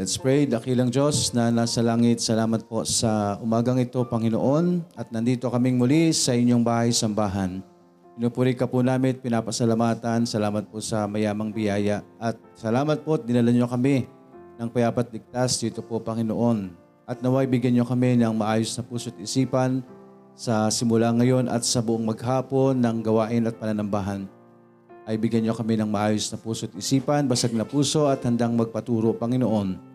Let's pray. Dakilang Diyos na nasa langit, salamat po sa umagang ito, Panginoon, at nandito kaming muli sa inyong bahay-sambahan. Pinupuri ka po namin, pinapasalamatan, salamat po sa mayamang biyaya, at salamat po at dinala niyo kami ng payapat ligtas dito po, Panginoon. At naway bigyan niyo kami ng maayos na puso't isipan sa simula ngayon at sa buong maghapon ng gawain at pananambahan. Ay bigyan niyo kami ng maayos na puso't isipan, basag na puso at handang magpaturo, Panginoon.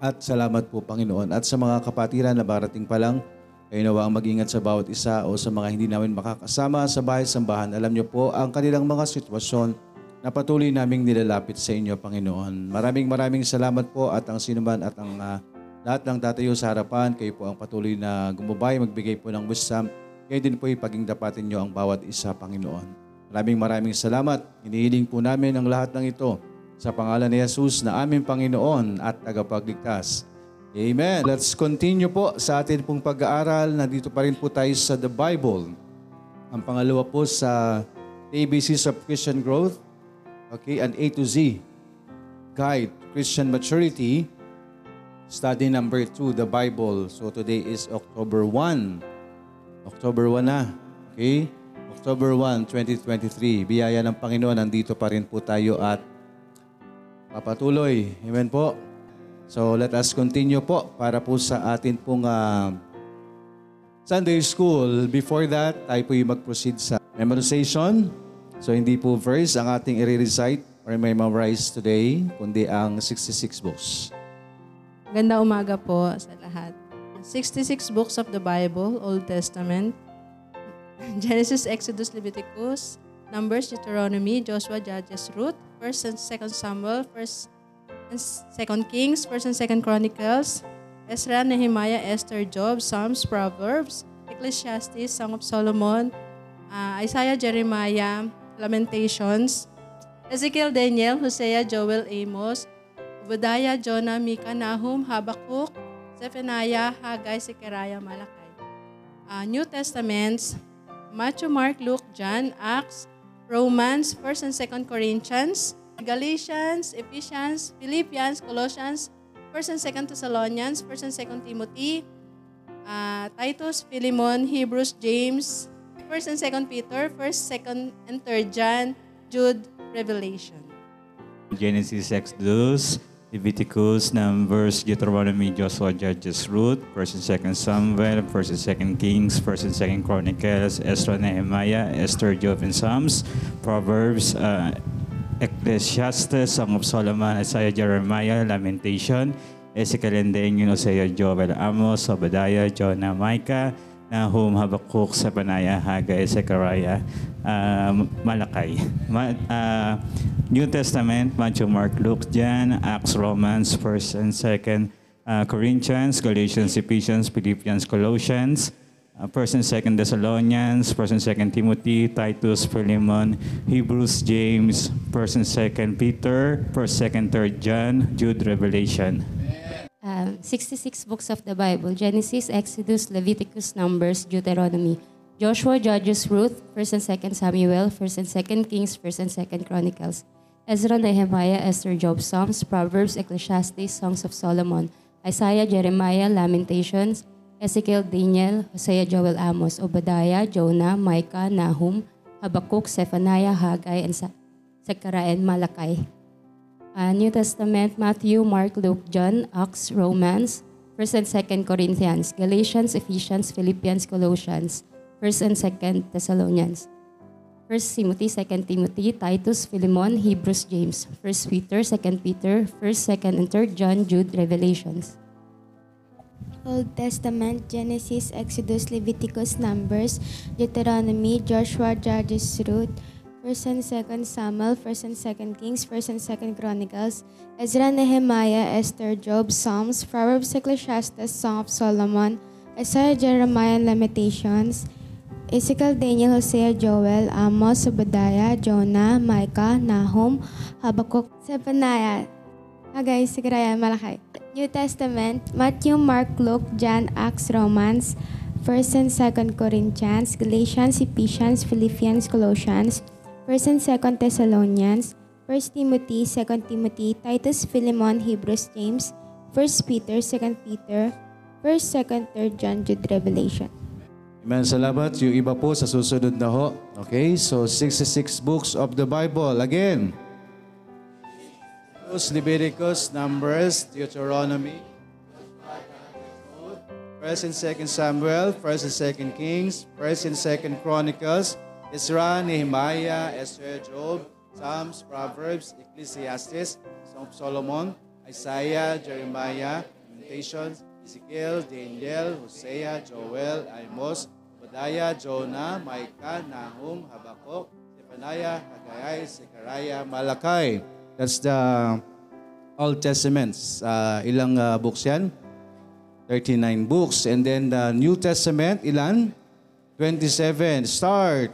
At salamat po, Panginoon. At sa mga kapatiran na barating pa lang, kayo nawa ang mag-ingat sa bawat isa o sa mga hindi namin makakasama sa bahay-sambahan. Alam niyo po ang kanilang mga sitwasyon na patuloy naming nilalapit sa inyo, Panginoon. Maraming salamat po at ang sinuman at ang lahat ng tatayo sa harapan. Kayo po ang patuloy na gumabay, magbigay po ng wisdom. Kayo din po ipaging dapatin niyo ang bawat isa, Panginoon. Maraming salamat. Inihiling po namin ang lahat ng ito sa pangalan ni Jesus na aming Panginoon at tagapagligtas. Amen. Let's continue po sa atin pong pag-aaral. Nandito pa rin po tayo sa The Bible. Ang pangalawa po sa ABCs of Christian Growth. Okay, an A to Z Guide Christian Maturity. Study number 2, The Bible. So today is October 1. October 1 na. Okay? October 1, 2023. Biyaya ng Panginoon. Nandito pa rin po tayo at papatuloy. Amen po. So let us continue po para po sa atin pong Sunday School. Before that, tayo po yung mag-proceed sa memorization. So hindi po verse ang ating i-recite or memorize today, kundi ang 66 books. Ganda umaga po sa lahat. 66 books of the Bible, Old Testament. Genesis, Exodus, Leviticus, Numbers, Deuteronomy, Joshua, Judges, Ruth, 1 and 2 Samuel, 1 and 2 Kings, 1 and 2 Chronicles, Ezra, Nehemiah, Esther, Job, Psalms, Proverbs, Ecclesiastes, Song of Solomon, Isaiah, Jeremiah, Lamentations, Ezekiel, Daniel, Hosea, Joel, Amos, Obadiah, Jonah, Micah, Nahum, Habakkuk, Zephaniah, Haggai, Zechariah, Malachi. New Testaments, Matthew, Mark, Luke, John, Acts, Romans, 1 and 2 Corinthians, Galatians, Ephesians, Philippians, Colossians, 1 and 2 Thessalonians, 1 and 2 Timothy, Titus, Philemon, Hebrews, James, 1 and 2 Peter, 1, 2, and 3 John, Jude, Revelation. Genesis, Exodus, Leviticus, Numbers, Deuteronomy, Joshua, Judges, Ruth, 1 and 2 Samuel, 1 and 2 Kings, 1 and 2 Chronicles, Ezra, Nehemiah, Esther, Job, and Psalms, Proverbs, Ecclesiastes, Song of Solomon, Isaiah, Jeremiah, Lamentation, Ezekiel, and Daniel, Hosea, Joel, Amos, Obadiah, Jonah, Micah, Nahum, Habakkuk, Zephaniah, Haggai, Zechariah, Malachi. New Testament, Matthew, Mark, Luke, John, Acts, Romans, 1 and 2 Corinthians, Galatians, Ephesians, Philippians, Colossians, 1 and 2 Thessalonians, 1 and 2 Timothy, Titus, Philemon, Hebrews, James, 1 and 2 Peter, 1 and 3 John, Jude, Revelation. 66 books of the Bible, Genesis, Exodus, Leviticus, Numbers, Deuteronomy, Joshua, Judges, Ruth, 1 and 2 Samuel, 1 and 2 Kings, 1 and 2 Chronicles, Ezra, Nehemiah, Esther, Job, Psalms, Proverbs, Ecclesiastes, Songs of Solomon, Isaiah, Jeremiah, Lamentations, Ezekiel, Daniel, Hosea, Joel, Amos, Obadiah, Jonah, Micah, Nahum, Habakkuk, Zephaniah, Haggai, and Zechariah, and Malachi. New Testament, Matthew, Mark, Luke, John, Acts, Romans, 1 and 2 Corinthians, Galatians, Ephesians, Philippians, Colossians, 1 and 2 Thessalonians, 1 Timothy, 2 Timothy, Titus, Philemon, Hebrews, James, 1 Peter, 2 Peter, 1, 2, and 3 John, Jude, Revelations. Old Testament, Genesis, Exodus, Leviticus, Numbers, Deuteronomy, Joshua, Judges, Ruth, 1 and 2 Samuel, 1 and 2 Kings, 1 and 2 Chronicles, Ezra, Nehemiah, Esther, Job, Psalms, Proverbs, Ecclesiastes, Song of Solomon, Isaiah, Jeremiah, Lamentations, Ezekiel, Daniel, Hosea, Joel, Amos, Obadiah, Jonah, Micah, Nahum, Habakkuk, Zephaniah, Haggai, Zechariah, Malachi. New Testament, Matthew, Mark, Luke, John, Acts, Romans, 1 and 2 Corinthians, Galatians, Ephesians, Philippians, Colossians, 1 and 2 Thessalonians, 1 Timothy, 2 Timothy, Titus, Philemon, Hebrews, James, 1 Peter, 2 Peter, 1st, 2nd, 3rd John, Jude, Revelation. Amen. Salamat. Yung iba po sa susunod na ho. Okay, so 66 books of the Bible. Again, Leviticus, Numbers, Deuteronomy, 1st and 2nd Samuel, 1st and 2nd Kings, 1st and 2nd Chronicles, Ezra, Nehemiah, Esther, Job, Psalms, Proverbs, Ecclesiastes, Song of Solomon, Isaiah, Jeremiah, Lamentations, Ezekiel, Daniel, Hosea, Joel, Amos, Obadiah, Jonah, Micah, Nahum, Habakkuk, Zephaniah, Haggai, Zechariah, Malachi. That's the Old Testaments. Ilang books yan? 39 books. And then the New Testament, ilan? 27. Start.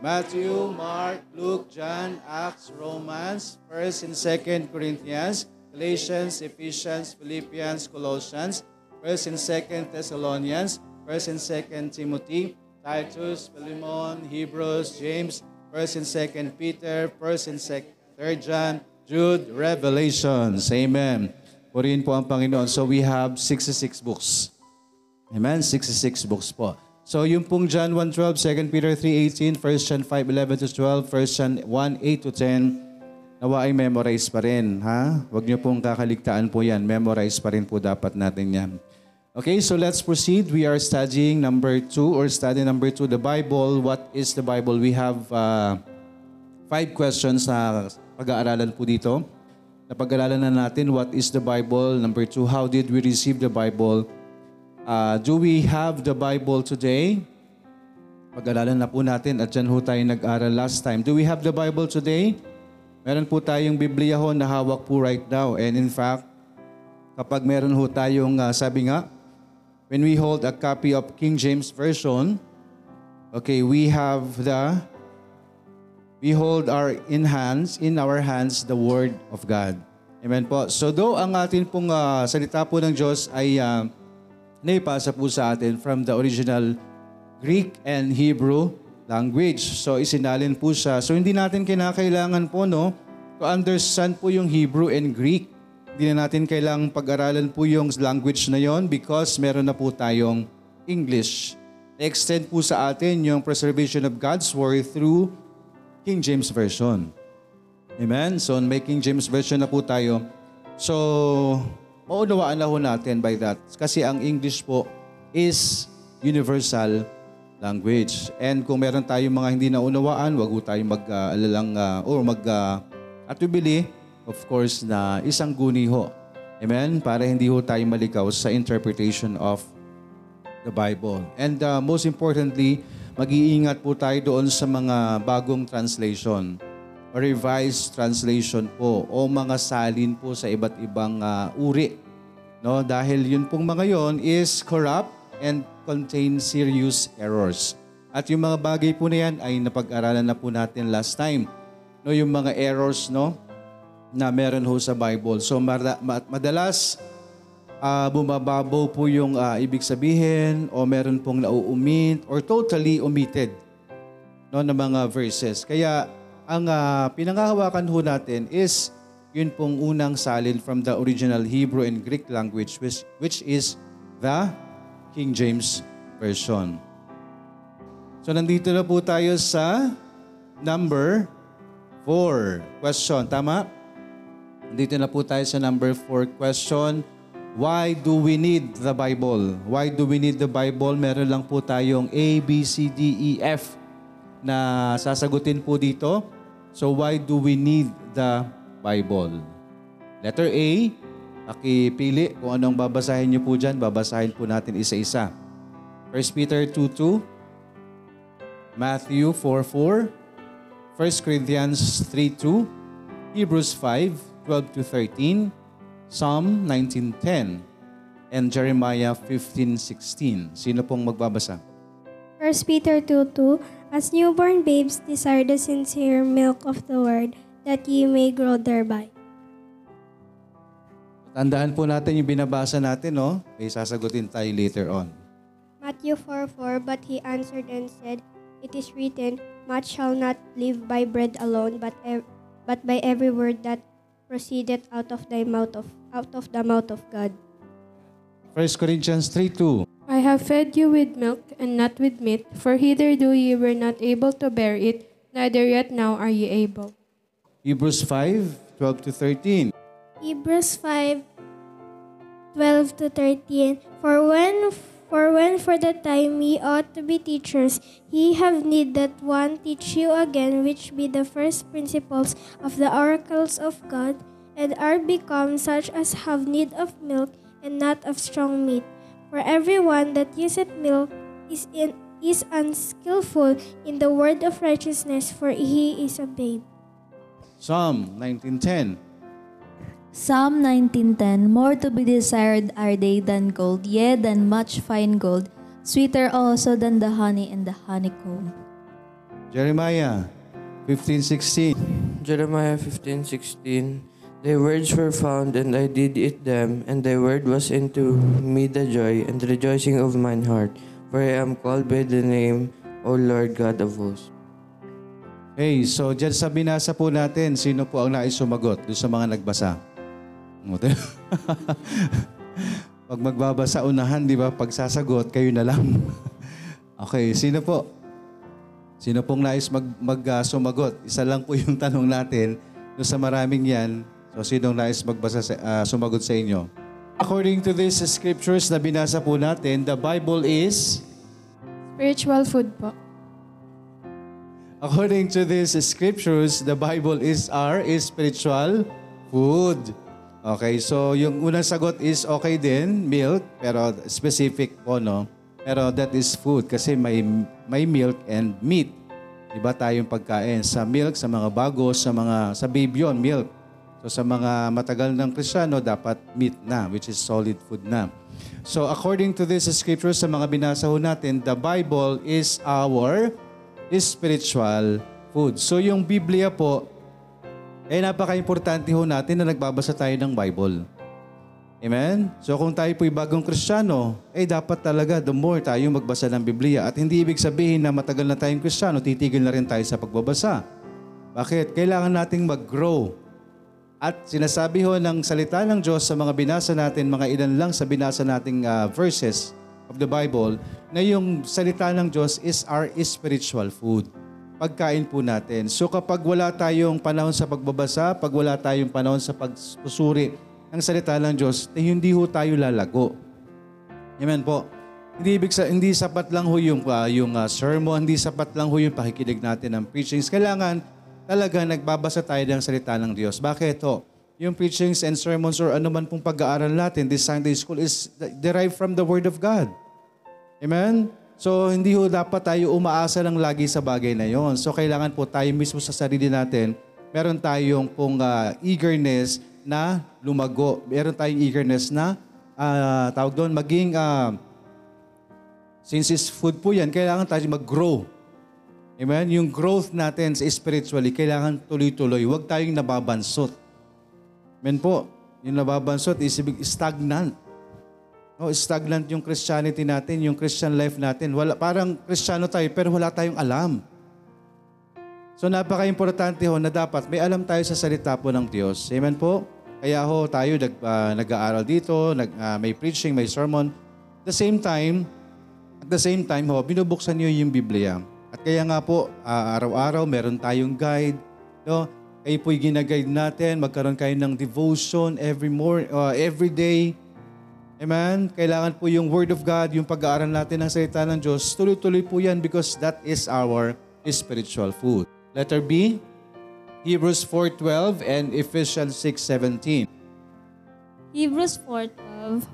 Matthew, Mark, Luke, John, Acts, Romans, 1st and 2nd Corinthians, Galatians, Ephesians, Philippians, Colossians, 1st and 2nd Thessalonians, 1st and 2nd Timothy, Titus, Philemon, Hebrews, James, 1st and 2nd Peter, 1st and 3rd John, Jude, Revelations. Amen. Purihin po ang Panginoon. So we have 66 books. Amen? 66 books po. So yung pong John 1:12, 2 Peter 3:18, 1 John 5:11-12, 1 John 1:8-10, nawa ay memorize pa rin, ha? Huwag niyo pong kakaligtaan po yan. Memorize pa rin po dapat natin yan. Okay, so let's proceed. We are studying study number 2, the Bible. What is the Bible? We have 5 questions na pag-aaralan po dito. Napag-aralan na natin, what is the Bible? Number 2, how did we receive the Bible? Do we have the Bible today? Pag-aralan na po natin at dyan ho tayo nag-aral last time. Do we have the Bible today? Meron po tayong Biblia ho na hawak po right now. And in fact, kapag meron ho tayong, sabi nga, when we hold a copy of King James Version, okay, we hold in our hands the Word of God. Amen po. So though ang atin pong salita po ng Diyos ay naipasa po sa atin from the original Greek and Hebrew language. So, isinalin po siya. So, hindi natin kinakailangan po, no, to understand po yung Hebrew and Greek. Hindi na natin kailangang pag-aralan po yung language na yon because meron na po tayong English. Extend po sa atin yung preservation of God's Word through King James Version. Amen? So, may King James Version na po tayo. So, maunawaan na po natin by that. Kasi ang English po is universal language. And kung meron tayong mga hindi naunawaan, wag po tayong mag-alalang atubili, of course, na isang guni ho. Amen? Para hindi ho tayo malikaw sa interpretation of the Bible. And most importantly, mag-iingat po tayo doon sa mga bagong translation, revised translation po, o mga salin po sa iba't ibang uri. No? Dahil yun pong mga yon is corrupt and contain serious errors. At yung mga bagay po na yan ay napag-aralan na po natin last time. No, yung mga errors, no, na meron ho sa Bible. So madalas bumababaw po yung ibig sabihin o meron pong nauumint or totally omitted, no, ng mga verses. Kaya ang pinangahawakan ho natin is yun pong unang salin from the original Hebrew and Greek language which is the King James Version. So, nandito na po tayo sa number 4 question. Tama? Nandito na po tayo sa number 4 question. Why do we need the Bible? Why do we need the Bible? Meron lang po tayong A, B, C, D, E, F na sasagutin po dito. So, why do we need the Bible? Letter A, pakipili kung anong babasahin niyo po dyan. Babasahin po natin isa-isa. 1 Peter 2:2, Matthew 4:4, 1 Corinthians 3:2, Hebrews 5:12-13, Psalm 19:10, and Jeremiah 15:16. Sino pong magbabasa? 1 Peter 2:2, as newborn babes desire the sincere milk of the word, that ye may grow thereby. Tandaan po natin yung binabasa natin, no? May sasagutin tayo later on. Matthew 4:4, but he answered and said, it is written, man shall not live by bread alone, but by every word that proceedeth out of the mouth of God. 1 Corinthians 3:2. I have fed you with milk and not with meat, for hitherto ye were not able to bear it, neither yet now are ye able. Hebrews 5:12-13. Hebrews 5:12-13. For when for the time ye ought to be teachers, ye have need that one teach you again, which be the first principles of the oracles of God, and are become such as have need of milk and not of strong meat. For everyone that useth milk is unskillful in the word of righteousness, for he is a babe. Psalm 19:10. Psalm 19:10. More to be desired are they than gold, yea, than much fine gold, sweeter also than the honey and the honeycomb. Jeremiah 15:16. Jeremiah 15:16. Thy words were found, and I did eat them, and thy word was into me the joy and the rejoicing of mine heart, for I am called by the name, O Lord God of hosts. Hey, so dyan sa binasa po natin, sino po ang nais sumagot doon sa mga nagbasa? Pag magbabasa unahan, di ba? Pag sasagot, kayo na lang. Okay, sino po? Sino pong nais sumagot? Isa lang po yung tanong natin doon sa maraming yan. So, sino nais sumagot sa inyo? According to these scriptures na binasa po natin, the Bible is? Spiritual food po. According to these scriptures, the Bible is our spiritual food. Okay, so yung unang sagot is okay din, milk, pero specific po, no? Pero that is food kasi may milk and meat. Diba tayong pagkain? Sa milk, sa mga bago, sa baby yun, milk. So sa mga matagal ng Krisyano, dapat meat na, which is solid food na. So according to these scriptures, sa mga binasa ho natin, the Bible is our spiritual food. So yung Biblia po, napaka-importante ho natin na nagbabasa tayo ng Bible. Amen? So kung tayo po'y bagong Kristiyano, dapat talaga the more tayo magbasa ng Biblia. At hindi ibig sabihin na matagal na tayong Kristiyano, titigil na rin tayo sa pagbabasa. Bakit? Kailangan nating mag-grow. At sinasabi ho ng salita ng Diyos sa mga binasa natin, mga ilan lang sa binasa nating verses of the Bible, na yung salita ng Diyos is our spiritual food. Pagkain po natin. So kapag wala tayong panahon sa pagbabasa, pag wala tayong panahon sa pagsusuri ng salita ng Diyos, hindi ho tayo lalago. Amen po. Hindi sapat lang ho yung sermon, hindi sapat lang ho yung pakikinig natin ng preachings. Kailangan talaga nagbabasa tayo ng salita ng Diyos. Bakit ho? Yung preachings and sermons or anuman pong pag-aaral natin, this Sunday school is derived from the Word of God. Amen? So, hindi ho dapat tayo umaasa lang lagi sa bagay na yon. So, kailangan po tayo mismo sa sarili natin, meron tayong pong eagerness na lumago. Meron tayong eagerness na, tawag doon, maging, since it's food po yan, kailangan tayo mag-grow. Amen? Yung growth natin spiritually, kailangan tuloy-tuloy. Huwag tayong nababansot. Amen po, yung nababansot is stagnant. No, stagnant yung Christianity natin, yung Christian life natin. Wala, parang Kristiyano tayo pero wala tayong alam. So napaka-importante ho na dapat may alam tayo sa salita po ng Diyos. Amen po? Kaya ho tayo nag-aaral dito, may preaching, may sermon. At the same time ho, binubuksan niyo yung Biblia. At kaya nga po, araw-araw meron tayong guide, no? Kayo po'y ginaguide natin, magkaroon kayo ng devotion every day. Amen? Kailangan po yung Word of God, yung pag-aaral natin ng salita ng Diyos, tuloy-tuloy po yan because that is our spiritual food. Letter B, Hebrews 4:12 and Ephesians 6:17. Hebrews 4:12.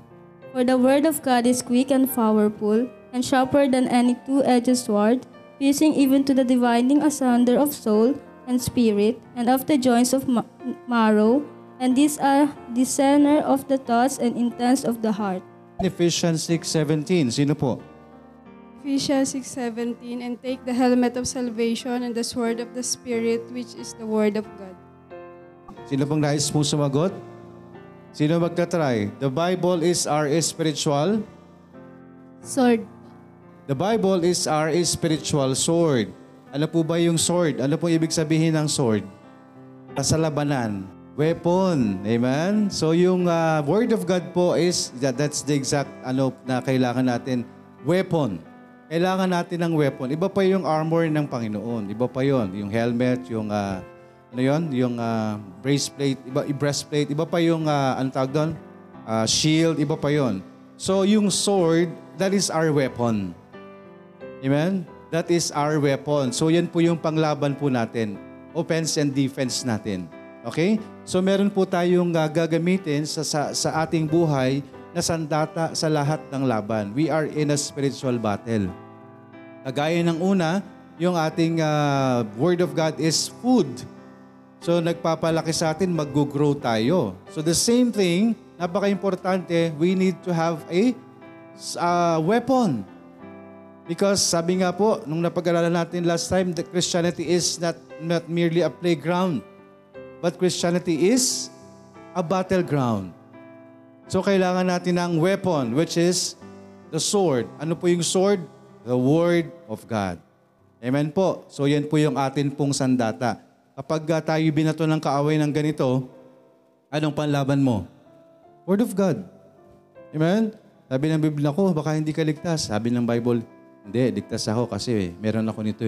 For the Word of God is quick and powerful, and sharper than any two-edged sword, piercing even to the dividing asunder of soul and spirit, and of the joints of marrow, and these are discerner of the thoughts and intents of the heart. Ephesians 6:17, sino po? Ephesians 6:17, and take the helmet of salvation and the sword of the Spirit, which is the Word of God. Sino pong nais po sumagot? Sino magtatry? The Bible is our spiritual sword. The Bible is our spiritual sword. Ano po ba yung sword? Ano po ibig sabihin ng sword? Sa labanan. Weapon. Amen? So yung Word of God po is, that's the exact na kailangan natin. Weapon. Kailangan natin ng weapon. Iba pa yung armor ng Panginoon. Iba pa yon. Yung helmet, yung braceplate, breastplate. Iba pa yung, shield. Iba pa yon. So yung sword, that is our weapon. Amen? That is our weapon. So yan po yung panglaban po natin. Offense and defense natin. Okay? So meron po tayong gagamitin sa ating buhay na sandata sa lahat ng laban. We are in a spiritual battle. Kagaya ng una, yung ating Word of God is food. So nagpapalaki sa atin, mag-grow tayo. So the same thing, napaka-importante, we need to have a weapon. Because sabi nga po, nung napag-aralan natin last time, that Christianity is not merely a playground. But Christianity is a battleground. So kailangan natin ng weapon, which is the sword. Ano po yung sword? The Word of God. Amen po. So yan po yung atin pong sandata. Kapag tayo binato ng kaaway ng ganito, anong panlaban mo? Word of God. Amen? Sabi ng Biblia ko, baka hindi ka ligtas. Sabi ng Bible, hindi, ligtas ako kasi meron ako nito .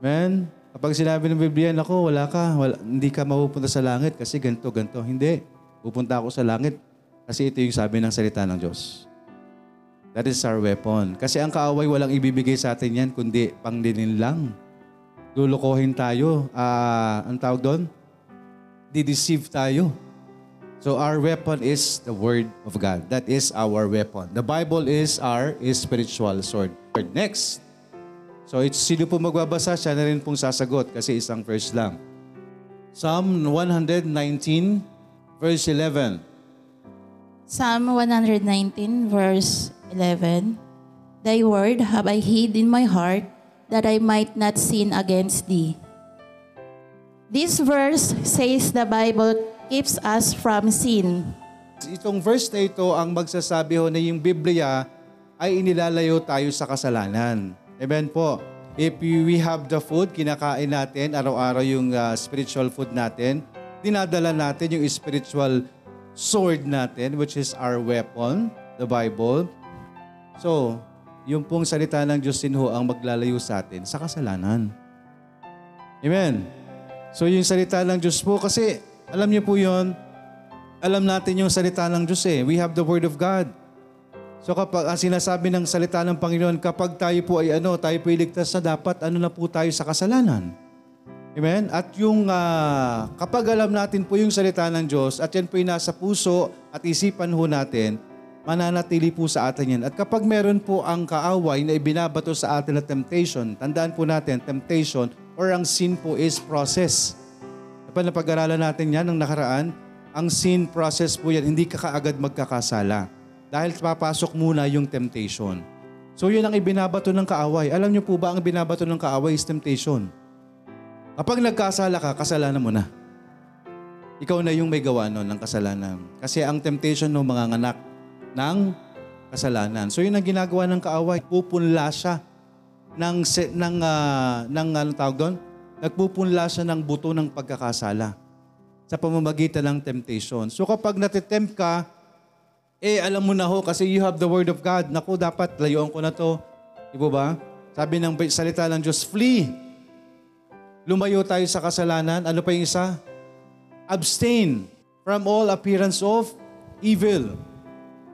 Amen? Kapag sinabi ng Biblia, ako, wala ka, hindi ka mapupunta sa langit kasi ganito, ganito. Hindi. Pupunta ako sa langit kasi ito yung sabi ng salita ng Diyos. That is our weapon. Kasi ang kaaway walang ibibigay sa atin yan, kundi pangdinin lang. Lulukohin tayo. Ang tawag doon? Dideceive tayo. So our weapon is the Word of God. That is our weapon. The Bible is our spiritual sword. Next. So, sino po magbabasa, siya na rin pong sasagot kasi isang verse lang. Psalm 119, verse 11. Psalm 119, verse 11. Thy word have I hid in my heart, that I might not sin against thee. This verse says the Bible keeps us from sin. Itong verse na ito ang magsasabi ho na yung Biblia ay inilalayo tayo sa kasalanan. Amen po. If we have the food, kinakain natin, araw-araw yung spiritual food natin, dinadala natin yung spiritual sword natin, which is our weapon, the Bible. So, yung pong salita ng Diyos ho ang maglalayo sa atin sa kasalanan. Amen. So, yung salita ng Diyos po, kasi alam niyo po yun, alam natin yung salita ng Diyos . We have the Word of God. So kapag sinasabi ng salita ng Panginoon, kapag tayo po ay tayo po iligtas na, dapat na po tayo sa kasalanan. Amen? At yung kapag alam natin po yung salita ng Diyos at yan po yung nasa puso at isipan ho natin, mananatili po sa atin yan. At kapag meron po ang kaaway na ibinabato sa atin na temptation, tandaan po natin, temptation or ang sin po is process. Kapag napag-aralan natin yan ng nakaraan, ang sin process po yan, hindi ka kaagad magkakasala. Dahil papasok muna yung temptation. So yun ang ibinabato ng kaaway. Alam niyo po ba ang binabato ng kaaway is temptation? Kapag nagkasala ka, kasalanan mo na. Ikaw na yung may gawa nun ng kasalanan. Kasi ang temptation no, manganganak ng kasalanan. So yun ang ginagawa ng kaaway. Pupunla siya nagpupunla siya ng buto ng pagkakasala sa pamamagitan ng temptation. So kapag natitempt ka, alam mo na ho, kasi you have the Word of God. Naku, dapat layuan ko na to. Di ba? Sabi ng salita ng Diyos, flee. Lumayo tayo sa kasalanan. Ano pa yung isa? Abstain from all appearance of evil.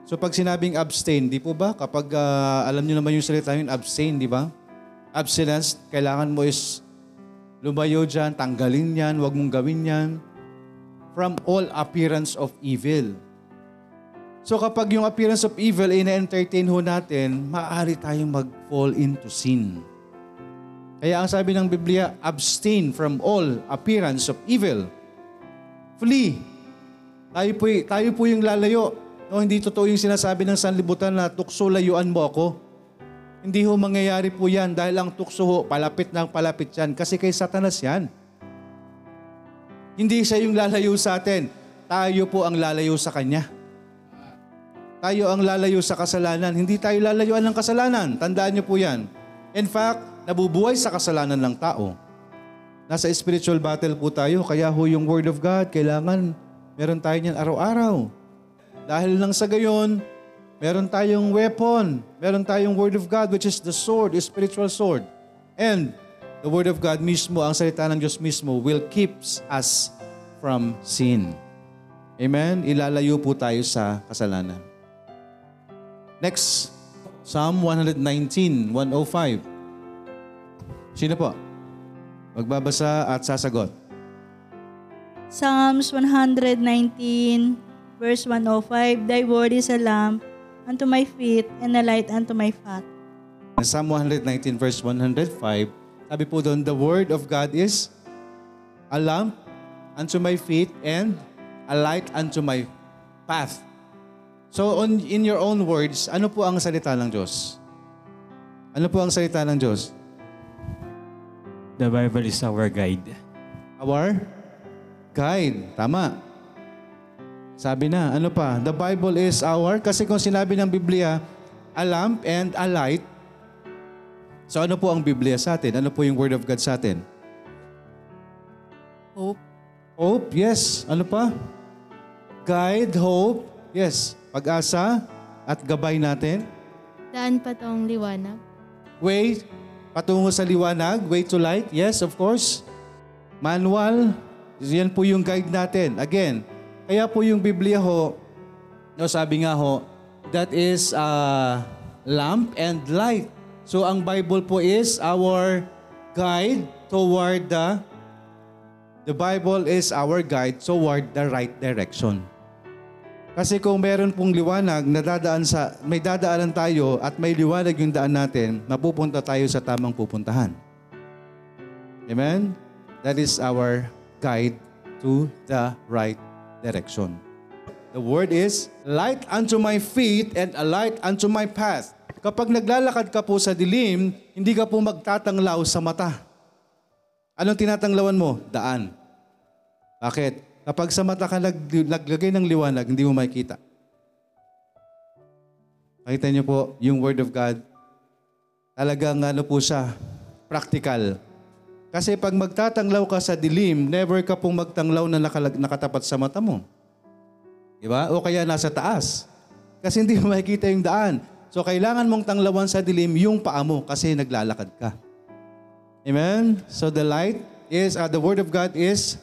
So pag sinabing abstain, di po ba? Kapag alam nyo naman yung salita yun, abstain, di ba? Abstinence, kailangan mo is lumayo dyan, tanggalin yan, huwag mong gawin yan. From all appearance of evil. So kapag yung appearance of evil ay na-entertain ho natin, maaari tayong mag-fall into sin. Kaya ang sabi ng Biblia, abstain from all appearance of evil. Flee. Tayo po yung lalayo. No, hindi totoo yung sinasabi ng sanlibutan na tukso, layuan mo ako. Hindi ho mangyayari po yan dahil ang tukso ho, palapit ng palapit yan. Kasi kay Satanas yan. Hindi siya yung lalayo sa atin. Tayo po ang lalayo sa kanya. Tayo ang lalayo sa kasalanan. Hindi tayo lalayuan ng kasalanan. Tandaan niyo po yan. In fact, nabubuhay sa kasalanan ng tao. Nasa spiritual battle po tayo, kaya ho yung Word of God, kailangan meron tayo niyan araw-araw. Dahil lang sa gayon, meron tayong weapon, meron tayong Word of God, which is the sword, the spiritual sword. And the Word of God mismo, ang salita ng Diyos mismo, will keep us from sin. Amen? Ilalayo po tayo sa kasalanan. Next, Psalm 119, 105. Sino po? Magbabasa at sasagot. Psalms 119, verse 105, Thy word is a lamp unto my feet and a light unto my path. Psalm 119, verse 105, sabi po doon, The word of God is a lamp unto my feet and a light unto my path. So in your own words, ano po ang salita ng Diyos? Ano po ang salita ng Diyos? The Bible is our guide. Our guide. Tama. Sabi na, ano pa? The Bible is our, kasi kung sinabi ng Biblia, a lamp and a light. So ano po ang Biblia sa atin? Ano po yung Word of God sa atin? Hope. Hope, yes. Ano pa? Guide, hope, yes. Pag-asa at gabay natin. Daan patong liwanag. Way. Patungo sa liwanag, way to light, yes, of course. Manual, yan po yung guide natin. Again, kaya po yung Biblia ho, no, sabi nga ho, that is a lamp and light. So ang Bible po is our guide toward the Bible is our guide toward the right direction. Kasi kung meron pong liwanag na dadaan sa, may dadaanan tayo at may liwanag yung daan natin, mapupunta tayo sa tamang pupuntahan. Amen? That is our guide to the right direction. The word is, light unto my feet and a light unto my path. Kapag naglalakad ka po sa dilim, hindi ka po magtatanglaw sa mata. Anong tinatanglawan mo? Daan. Bakit? Kapag sa mata ka naglagay ng liwanag, hindi mo makikita. Makita niyo po, yung Word of God, talagang ano po siya, practical. Kasi pag magtatanglaw ka sa dilim, never ka pong magtanglaw na nakatapat sa mata mo. Diba? O kaya nasa taas. Kasi hindi mo makikita yung daan. So kailangan mong tanglawan sa dilim yung paa mo kasi naglalakad ka. Amen? So the light is, the Word of God is,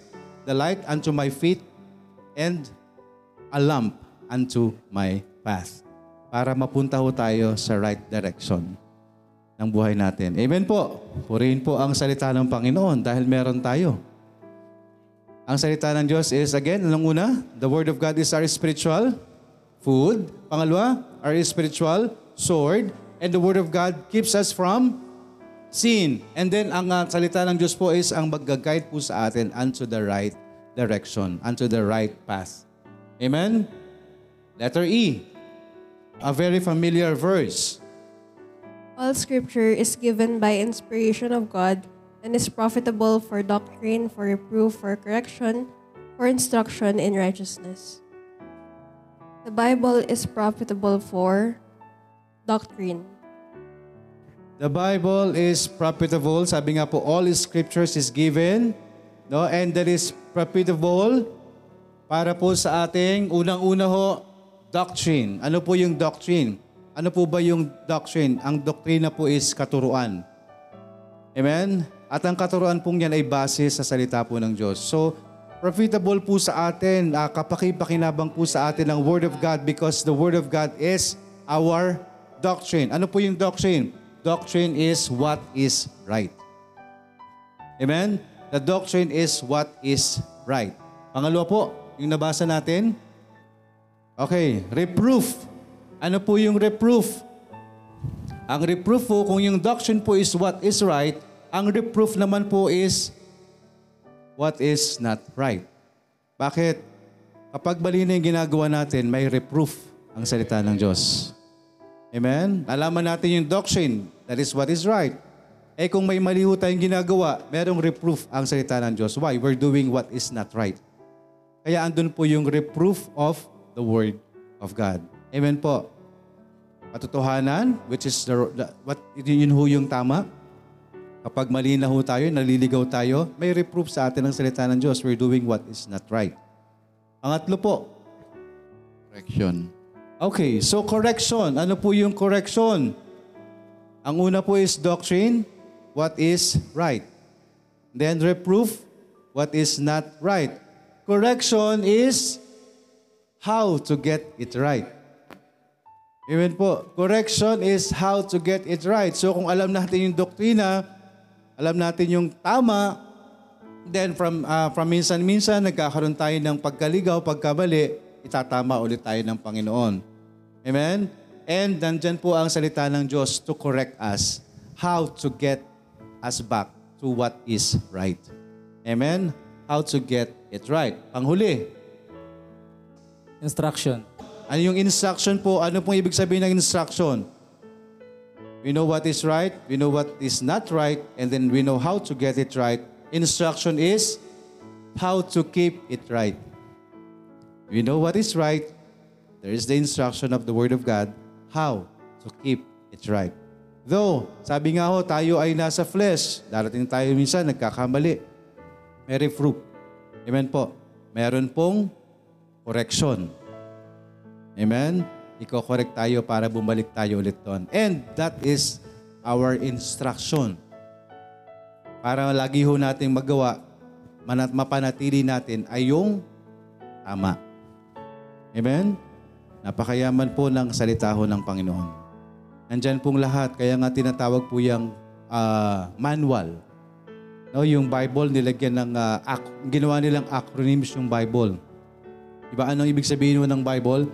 the light unto my feet and a lamp unto my path. Para mapunta ho tayo sa right direction ng buhay natin. Amen po. Purihin po ang salita ng Panginoon dahil meron tayo. Ang salita ng Diyos is, again, anong una? The Word of God is our spiritual food. Pangalawa, our spiritual sword. And the Word of God keeps us from sin. And then, ang salita ng Diyos po is ang mag-guide po sa atin unto the right direction, unto the right path. Amen? Letter E. A very familiar verse. All scripture is given by inspiration of God and is profitable for doctrine, for reproof, for correction, for instruction in righteousness. The Bible is profitable for doctrine. The Bible is profitable. Sabi nga po, all scriptures is given. No? And that is profitable para po sa ating unang-una ho, doctrine. Ano po yung doctrine? Ano po ba yung doctrine? Ang doktrina po is katuruan. Amen? At ang katuruan pong yan ay base sa salita po ng Diyos. So, profitable po sa atin, kapakipakinabang po sa atin ang Word of God because the Word of God is our doctrine. Ano po yung doctrine? Doctrine is what is right. Amen? The doctrine is what is right. Pangalawa po, yung nabasa natin. Okay, reproof. Ano po yung reproof? Ang reproof po, kung yung doctrine po is what is right, ang reproof naman po is what is not right. Bakit? Kapag mali na yung ginagawa natin, may reproof ang salita ng Diyos. Amen? Alaman natin yung doctrine. That is what is right. Eh kung may mali ho tayong ginagawa, merong reproof ang salita ng Diyos. Why? We're doing what is not right. Kaya andun po yung reproof of the Word of God. Amen po. Katotohanan, which is yun ho yung tama. Kapag mali na ho tayo, naliligaw tayo, may reproof sa atin ang salita ng Diyos. We're doing what is not right. Pangatlo po. Correction. Okay, so correction. Ano po yung correction? Ang una po is doctrine, what is right. Then reproof, what is not right. Correction is how to get it right. Amen po. Correction is how to get it right. So kung alam natin yung doktrina, alam natin yung tama, then from minsan-minsan, nagkakaroon tayo ng pagkaligaw, pagkabali, itatama ulit tayo ng Panginoon. Amen? And nandyan po ang salita ng Diyos to correct us, how to get us back to what is right. Amen? How to get it right. Panghuli. Instruction. Ano yung instruction po? Ano pong ibig sabihin ng instruction? We know what is right, we know what is not right, and then we know how to get it right. Instruction is how to keep it right. We know what is right. There is the instruction of the Word of God, how to keep it right. Though, sabi nga ho, tayo ay nasa flesh. Darating tayo minsan, nagkakamali. May reproof. Amen po. Meron pong correction. Amen? Iko-correct tayo para bumalik tayo ulit doon. And that is our instruction. Para lagi ho natin magawa, mapanatili natin ay yung tama. Amen? Napakayaman po ng salita ho ng Panginoon. Nandyan pong lahat, kaya nga tinatawag po yung manual. No, yung Bible, nilagyan ng, ginawa nilang acronyms yung Bible. Diba anong ibig sabihin mo ng Bible?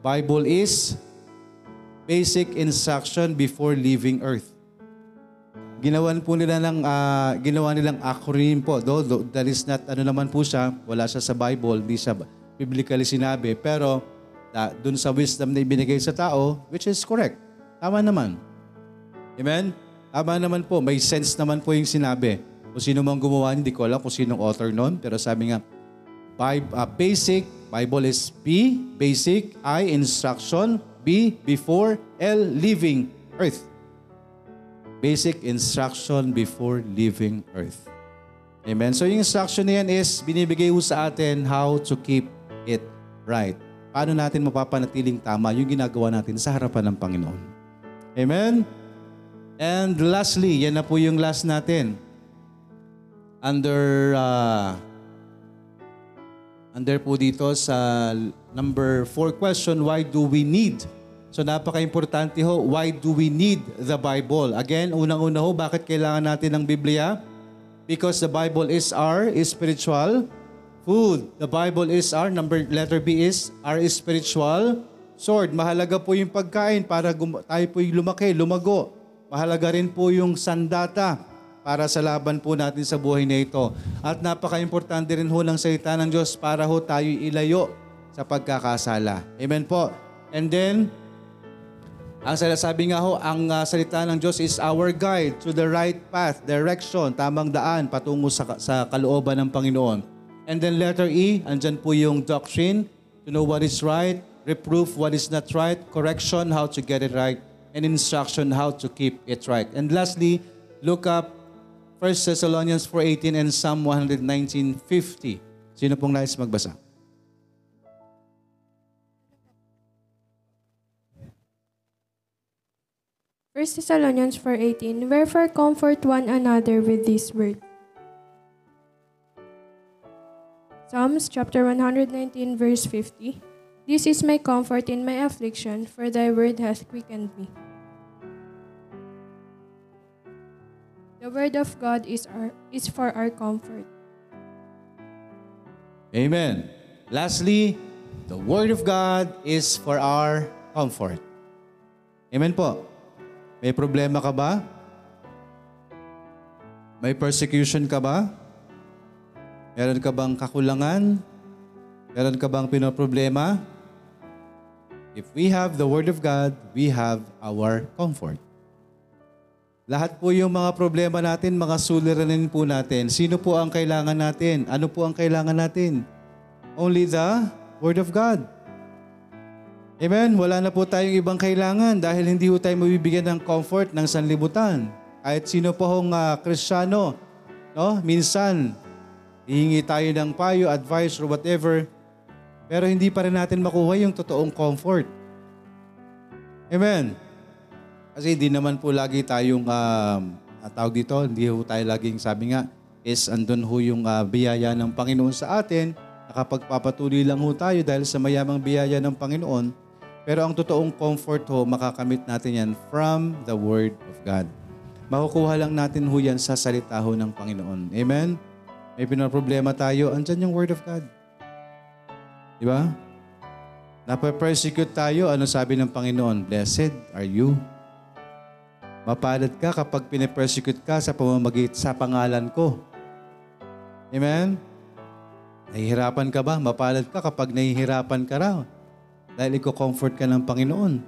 Bible is basic instruction before leaving earth. Ginawan po nila ng, ginawa nilang acronym po. Though that is not, ano naman po siya, wala siya sa Bible, di siya biblically sinabi. Pero, dun sa wisdom na ibinigay sa tao, which is correct. Tama naman. Amen? Tama naman po. May sense naman po yung sinabi. Kung sino mang gumawa, hindi ko alam kung sinong author nun. Pero sabi nga, basic, Bible is B, basic, I, instruction, B, before, L, leaving earth. Basic instruction before leaving earth. Amen. So yung instruction na yan is binibigay ho sa atin how to keep it right. Paano natin mapapanatiling tama yung ginagawa natin sa harapan ng Panginoon. Amen. And lastly, yan na po yung last natin. Under po dito sa number 4 question, why do we need? So napaka-importante ho, why do we need the Bible? Again, unang-una ho, bakit kailangan natin ng Biblia? Because the Bible is our spiritual food. The Bible is our, letter B is our spiritual sword. Mahalaga po yung pagkain para tayo po yung lumaki, lumago. Mahalaga rin po yung sandata para sa laban po natin sa buhay na ito. At napaka-importante rin ho ng salita ng Diyos para ho tayo ilayo sa pagkakasala. Amen po. And then, ang sabi nga ho, ang salita ng Diyos is our guide to the right path, direction, tamang daan, patungo sa kalooban ng Panginoon. And then letter E, andyan po yung doctrine, to know what is right, reproof what is not right, correction, how to get it right, and instruction, how to keep it right. And lastly, look up 1 Thessalonians 4:18 and Psalm 119:50. Sino pong nais magbasa? First Thessalonians 4:18, wherefore comfort one another with these words. Psalms chapter 119 verse 50, this is my comfort in my affliction, for thy word hath quickened me. The word of God is for our comfort. Amen. Lastly, the word of God is for our comfort. Amen po. May problema ka ba? May persecution ka ba? Meron ka bang kakulangan? Meron ka bang pinoproblema? If we have the Word of God, we have our comfort. Lahat po yung mga problema natin, mga suliranin po natin. Sino po ang kailangan natin? Ano po ang kailangan natin? Only the Word of God. Amen? Wala na po tayong ibang kailangan dahil hindi po tayo mabibigyan ng comfort ng sanlibutan. Kahit sino po hong Kristyano, no? Minsan, hihingi tayo ng payo, advice, or whatever, pero hindi pa rin natin makuha yung totoong comfort. Amen. Kasi hindi naman po lagi tayong, tawag dito, hindi po tayo laging sabi nga, is andun ho yung biyaya ng Panginoon sa atin, nakapagpapatuloy lang ho tayo dahil sa mayamang biyaya ng Panginoon, pero ang totoong comfort ho, makakamit natin yan from the Word of God. Makukuha lang natin ho yan sa salita ho ng Panginoon. Amen? May pinaproblema tayo, andyan yung Word of God. Di ba? Napapersecute tayo, ano sabi ng Panginoon? Blessed are you. Mapalad ka kapag pinapersecute ka sa pamamagitan sa pangalan ko. Amen? Nahihirapan ka ba? Mapalad ka kapag nahihirapan ka raw. Dahil iko-comfort ka ng Panginoon.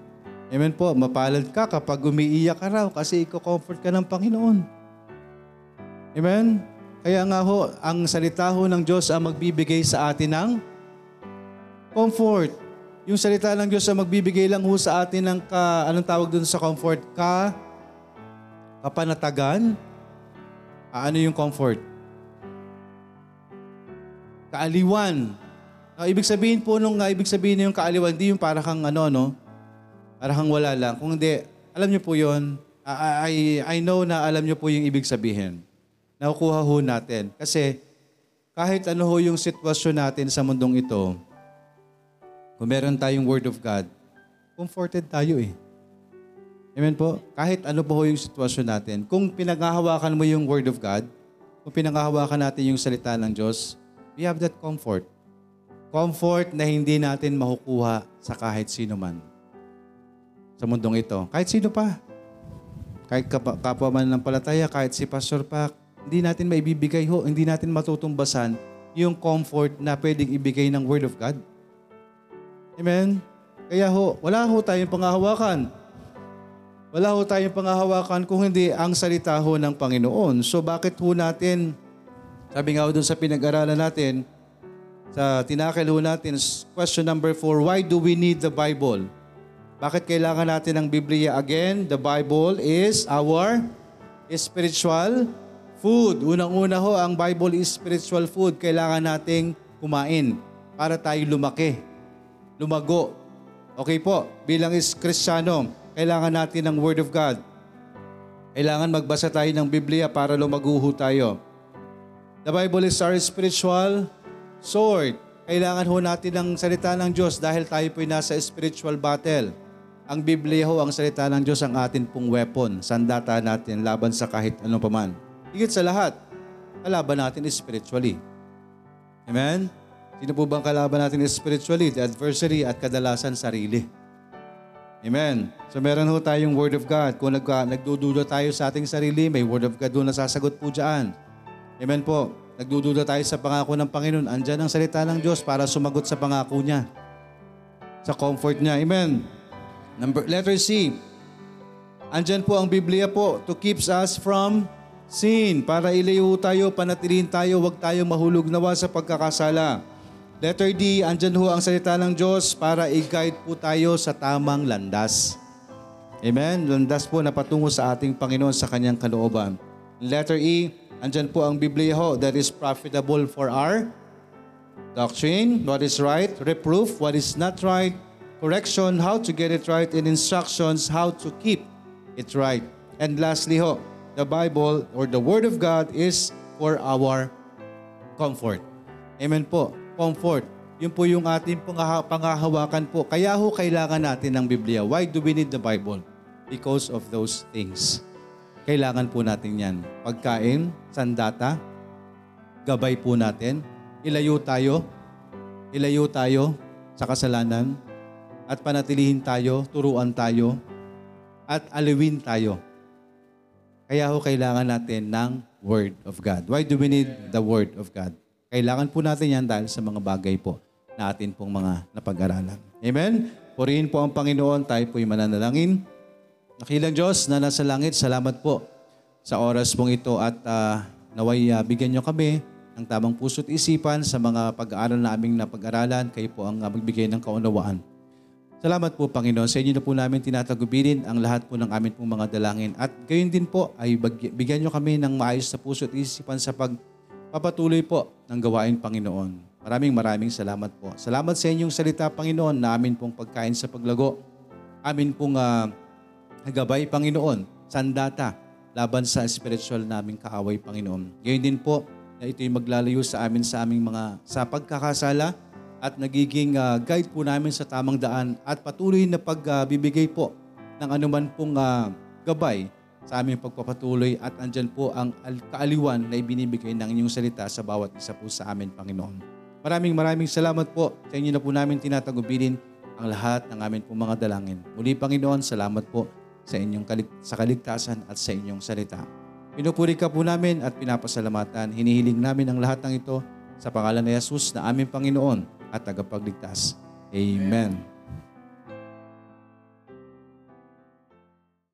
Amen po, mapalad ka kapag umiiyak ka raw kasi iko-comfort ka ng Panginoon. Amen? Kaya nga ho, ang salita ho ng Diyos ang magbibigay sa atin ng comfort. Yung salita ng Diyos ang magbibigay lang ho sa atin ng, anong tawag dun sa comfort? Kapanatagan? Ano yung comfort? Kaaliwan. Ibig sabihin po nung, ibig sabihin na yung kaaliwan, hindi yung para kang ano, no? Para kang wala lang. Kung hindi, alam niyo po yun. I know na alam niyo po yung ibig sabihin. Nakukuha ho natin. Kasi kahit ano ho yung sitwasyon natin sa mundong ito, kung meron tayong Word of God, comforted tayo eh. Amen po? Kahit ano po ho yung sitwasyon natin, kung pinaghahawakan mo yung Word of God, kung pinaghahawakan natin yung salita ng Diyos, we have that comfort. Comfort na hindi natin makukuha sa kahit sino man. Sa mundong ito. Kahit sino pa. Kahit kapwa man ng palataya, kahit si Pastor Pak, hindi natin maibibigay ho, hindi natin matutumbasan yung comfort na pwedeng ibigay ng Word of God. Amen? Kaya ho, wala ho tayong panghahawakan. Wala ho tayong panghahawakan kung hindi ang salita ho ng Panginoon. So bakit ho natin, sabi nga ho dun sa pinag-aralan natin, sa tinakil ho natin, question number 4, why do we need the Bible? Bakit kailangan natin ng Biblia? Again, the Bible is our spiritual food. Unang-una ho, ang Bible is spiritual food. Kailangan nating kumain para tayo lumaki, lumago. Okay po, bilang is Kristiyano, kailangan natin ng Word of God. Kailangan magbasa tayo ng Biblia para lumago tayo. The Bible is our spiritual sword. Kailangan ho natin ng salita ng Diyos dahil tayo po'y nasa spiritual battle. Ang Biblia ho, ang salita ng Diyos, ang atin pong weapon, sandata natin, laban sa kahit ano paman. Higit sa lahat, kalaban natin spiritually. Amen? Sino po bang kalaban natin spiritually? The adversary at kadalasan sarili. Amen? So meron ho tayong Word of God. Kung nagdududa tayo sa ating sarili, may Word of God doon na sasagot po dyan. Amen po? Nagdududa tayo sa pangako ng Panginoon. Andyan ang salita ng Diyos para sumagot sa pangako niya. Sa comfort niya. Amen? Letter C. Andyan po ang Biblia po to keeps us from sin. Para ilayo tayo, panatilihin tayo, huwag tayo mahulog nawa sa pagkakasala. Letter D. Andyan ho ang salita ng Diyos para i-guide po tayo sa tamang landas. Amen? Landas po na patungo sa ating Panginoon sa kanyang kalooban. Letter E. Andyan po ang Biblia ho that is profitable for our doctrine, what is right, reproof, what is not right, correction, how to get it right, and instructions, how to keep it right. And lastly ho, the Bible or the Word of God is for our comfort. Amen po, comfort. Yun po yung ating panghahawakan po. Kaya ho kailangan natin ng Biblia. Why do we need the Bible? Because of those things. Kailangan po natin yan. Pagkain, sandata, gabay po natin. Ilayo tayo sa kasalanan. At panatilihin tayo, turuan tayo, at aliwin tayo. Kaya ho kailangan natin ng Word of God. Why do we need the Word of God? Kailangan po natin yan dahil sa mga bagay po na atin pong mga napag-aralan. Amen? Purihin po ang Panginoon, tayo po'y mananalangin. Nakilang Diyos na nasa langit, salamat po sa oras pong ito at naway bigyan niyo kami ng tamang puso't isipan sa mga pag-aaral na aming napag-aralan. Kayo po ang magbigay ng kaunawaan. Salamat po, Panginoon. Sa inyo na po namin tinatagubilin ang lahat po ng amin pong mga dalangin. At gayon din po ay bigyan nyo kami ng maayos sa puso at isipan sa pagpapatuloy po ng gawain, Panginoon. Maraming salamat po. Salamat sa inyong salita, Panginoon, na amin pong pagkain sa paglago. Amin pong gabay, Panginoon, sandata, laban sa spiritual naming kaaway, Panginoon. Gayon din po na ito'y maglalayo sa amin sa aming mga sa pagkakasala, at nagiging guide po namin sa tamang daan at patuloy na pagbibigay po ng anuman pong gabay sa aming pagpapatuloy, at andyan po ang kaaliwan na ibinibigay ng inyong salita sa bawat isa po sa amin, Panginoon. Maraming salamat po. Sa inyo na po namin tinatagubilin ang lahat ng amin pong mga dalangin. Muli, Panginoon, salamat po sa inyong kaligtasan at sa inyong salita. Pinupuri ka po namin at pinapasalamatan. Hinihiling namin ang lahat ng ito sa pangalan ni Jesus na aming Panginoon at tagapagligtas. Amen.